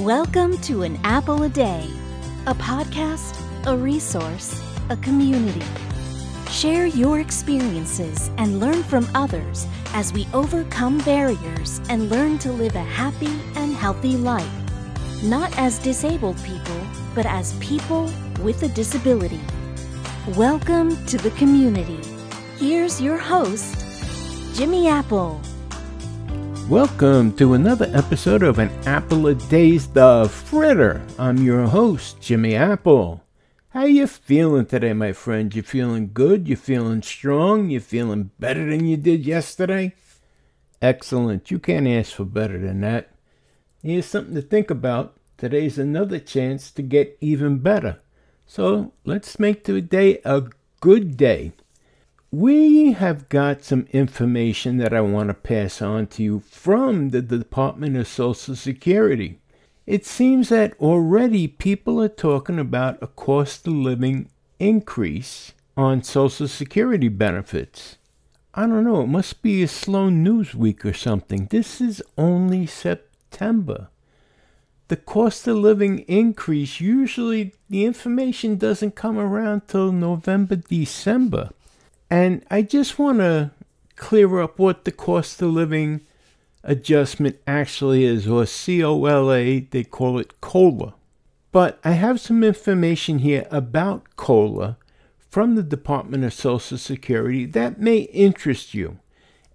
Welcome to An Apple a Day, a podcast, a resource, a community. Share your experiences and learn from others as we overcome barriers and learn to live a happy and healthy life, not as disabled people, but as people with a disability. Welcome to the community. Here's your host, Jimmy Apple. Welcome to another episode of An Apple a Day's The Fritter. I'm your host, Jimmy Apple. How you feeling today, my friend? You feeling good? You feeling strong? You feeling better than you did yesterday? Excellent. You can't ask for better than that. Here's something to think about. Today's another chance to get even better. So let's make today a good day. We have got some information that I want to pass on to you from the Department of Social Security. It seems that already people are talking about a cost of living increase on Social Security benefits. I don't know, it must be a slow news week or something. This is only September. The cost of living increase, usually the information doesn't come around till November, December. And I just want to clear up what the cost of living adjustment actually is, or COLA, they call it COLA. But I have some information here about COLA from the Department of Social Security that may interest you.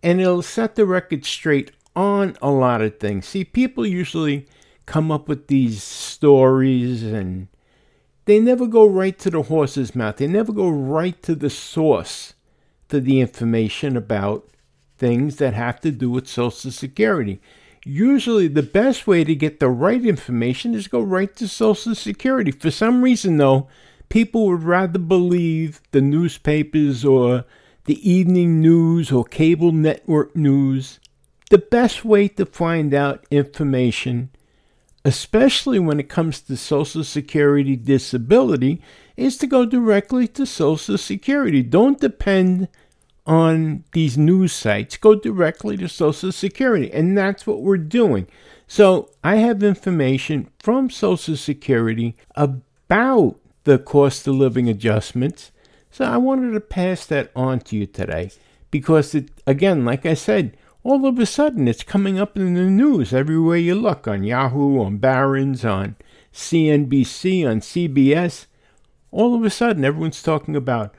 And it'll set the record straight on a lot of things. See, people usually come up with these stories and they never go right to the horse's mouth. They never go right to the source, to the information about things that have to do with Social Security. Usually the best way to get the right information is go right to Social Security. For some reason, though, people would rather believe the newspapers or the evening news or cable network news. The best way to find out information, especially when it comes to Social Security disability, is to go directly to Social Security. Don't depend on these news sites. Go directly to Social Security, and that's what we're doing. So I have information from Social Security about the cost of living adjustments, so I wanted to pass that on to you today because, again, like I said, all of a sudden, it's coming up in the news everywhere you look, on Yahoo, on Barron's, on CNBC, on CBS. All of a sudden, everyone's talking about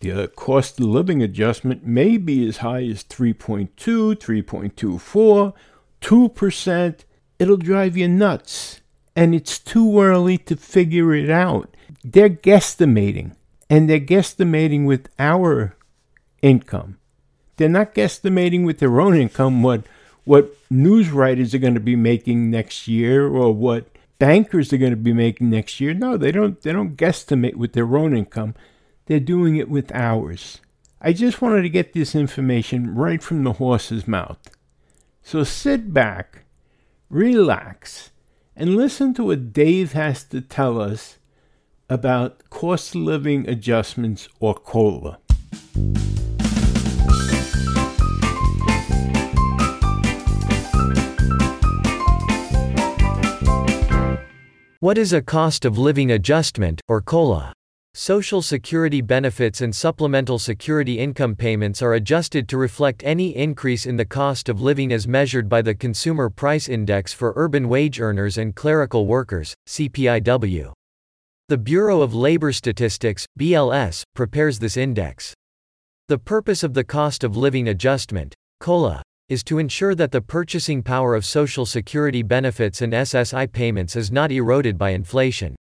the cost of living adjustment may be as high as 3.2, 3.24, 2%. It'll drive you nuts, and it's too early to figure it out. They're guesstimating, and they're guesstimating with our income. They're not guesstimating with their own income what news writers are going to be making next year or what bankers are going to be making next year. No, they don't guesstimate with their own income. They're doing it with ours. I just wanted to get this information right from the horse's mouth. So sit back, relax, and listen to what Dave has to tell us about cost of living adjustments, or COLA. What is a cost of living adjustment, or COLA? Social Security benefits and supplemental security income payments are adjusted to reflect any increase in the cost of living as measured by the Consumer Price Index for Urban Wage Earners and Clerical Workers, CPIW. The Bureau of Labor Statistics, BLS, prepares this index. The purpose of the cost of living adjustment, COLA, is to ensure that the purchasing power of Social Security benefits and SSI payments is not eroded by inflation.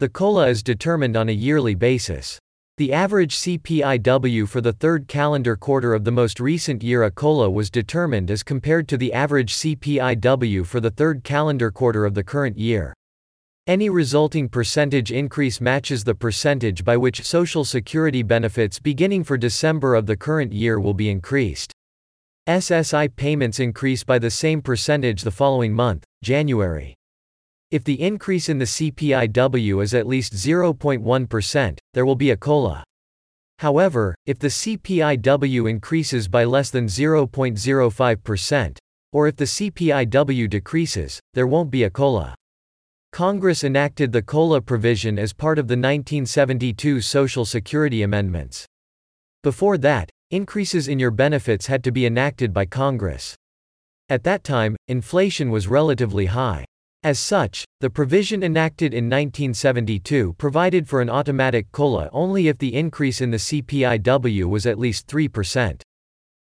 The COLA is determined on a yearly basis. The average CPIW for the third calendar quarter of the most recent year a COLA was determined as compared to the average CPIW for the third calendar quarter of the current year. Any resulting percentage increase matches the percentage by which Social Security benefits beginning for December of the current year will be increased. SSI payments increase by the same percentage the following month, January. If the increase in the CPIW is at least 0.1%, there will be a COLA. However, if the CPIW increases by less than 0.05%, or if the CPIW decreases, there won't be a COLA. Congress enacted the COLA provision as part of the 1972 Social Security amendments. Before that, increases in your benefits had to be enacted by Congress. At that time, inflation was relatively high. As such, the provision enacted in 1972 provided for an automatic COLA only if the increase in the CPIW was at least 3%.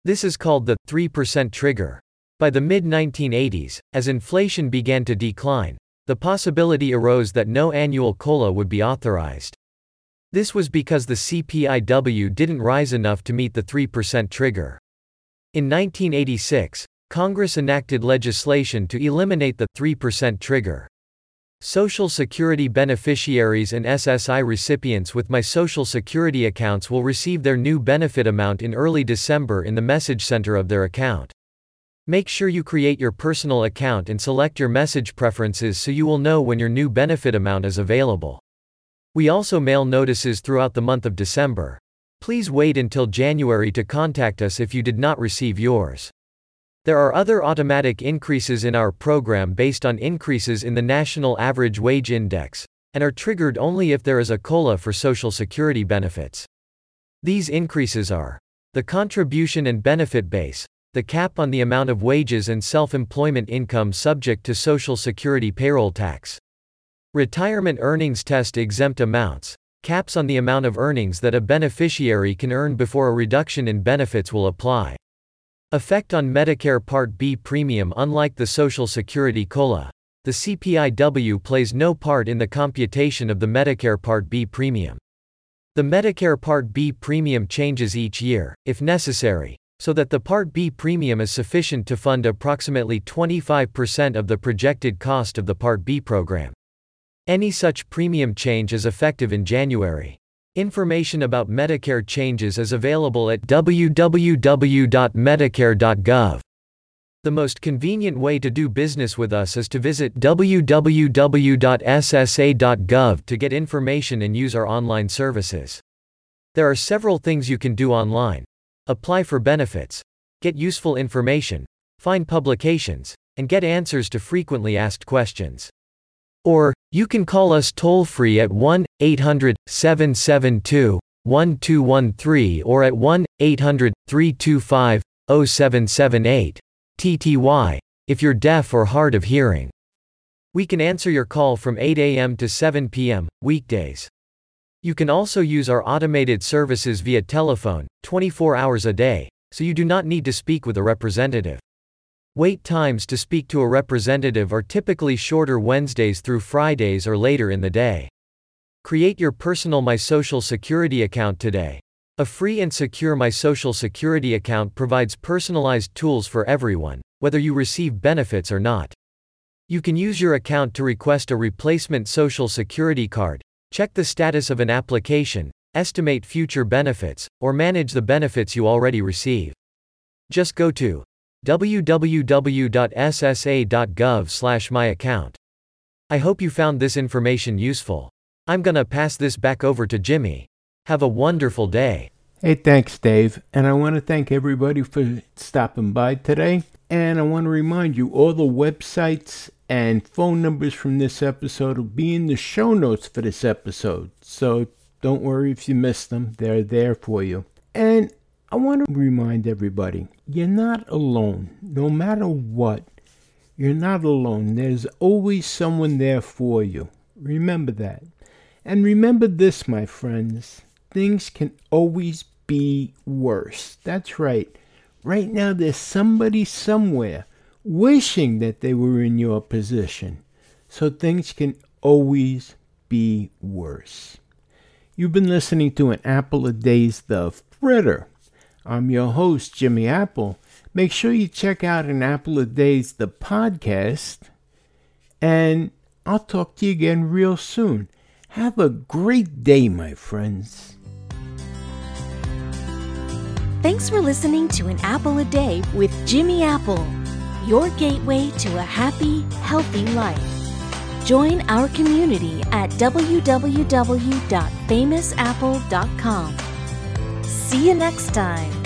This is called the 3% trigger. By the mid-1980s, as inflation began to decline, the possibility arose that no annual COLA would be authorized. This was because the CPIW didn't rise enough to meet the 3% trigger. In 1986, Congress enacted legislation to eliminate the 3% trigger. Social Security beneficiaries and SSI recipients with My Social Security accounts will receive their new benefit amount in early December in the message center of their account. Make sure you create your personal account and select your message preferences so you will know when your new benefit amount is available. We also mail notices throughout the month of December. Please wait until January to contact us if you did not receive yours. There are other automatic increases in our program based on increases in the National Average Wage Index, and are triggered only if there is a COLA for Social Security benefits. These increases are the contribution and benefit base, the cap on the amount of wages and self-employment income subject to Social Security payroll tax. Retirement earnings test exempt amounts, caps on the amount of earnings that a beneficiary can earn before a reduction in benefits will apply. Effect on Medicare Part B premium. Unlike the Social Security COLA, the CPIW plays no part in the computation of the Medicare Part B premium. The Medicare Part B premium changes each year, if necessary, so that the Part B premium is sufficient to fund approximately 25% of the projected cost of the Part B program. Any such premium change is effective in January. Information about Medicare changes is available at www.medicare.gov. The most convenient way to do business with us is to visit www.ssa.gov to get information and use our online services. There are several things you can do online. Apply for benefits, get useful information, find publications, and get answers to frequently asked questions. Or, you can call us toll-free at 1-800-772-1213 or at 1-800-325-0778, TTY, if you're deaf or hard of hearing. We can answer your call from 8 a.m. to 7 p.m., weekdays. You can also use our automated services via telephone, 24 hours a day, so you do not need to speak with a representative. Wait times to speak to a representative are typically shorter Wednesdays through Fridays or later in the day. Create your personal My Social Security account today. A free and secure My Social Security account provides personalized tools for everyone, whether you receive benefits or not. You can use your account to request a replacement Social Security card, check the status of an application, estimate future benefits, or manage the benefits you already receive. Just go to www.ssa.gov/myaccount. I hope you found this information useful. I'm gonna pass this back over to Jimmy. Have a wonderful day. Hey, thanks, Dave. And I want to thank everybody for stopping by today. And I want to remind you, all the websites and phone numbers from this episode will be in the show notes for this episode. So don't worry if you missed them. They're there for you. And I want to remind everybody, you're not alone. No matter what, you're not alone. There's always someone there for you. Remember that. And remember this, my friends. Things can always be worse. That's right. Right now, there's somebody somewhere wishing that they were in your position. So things can always be worse. You've been listening to An Apple a Day's The Fritter. I'm your host, Jimmy Apple. Make sure you check out An Apple a Day's The Podcast. And I'll talk to you again real soon. Have a great day, my friends. Thanks for listening to An Apple a Day with Jimmy Apple, your gateway to a happy, healthy life. Join our community at www.famousapple.com. See you next time.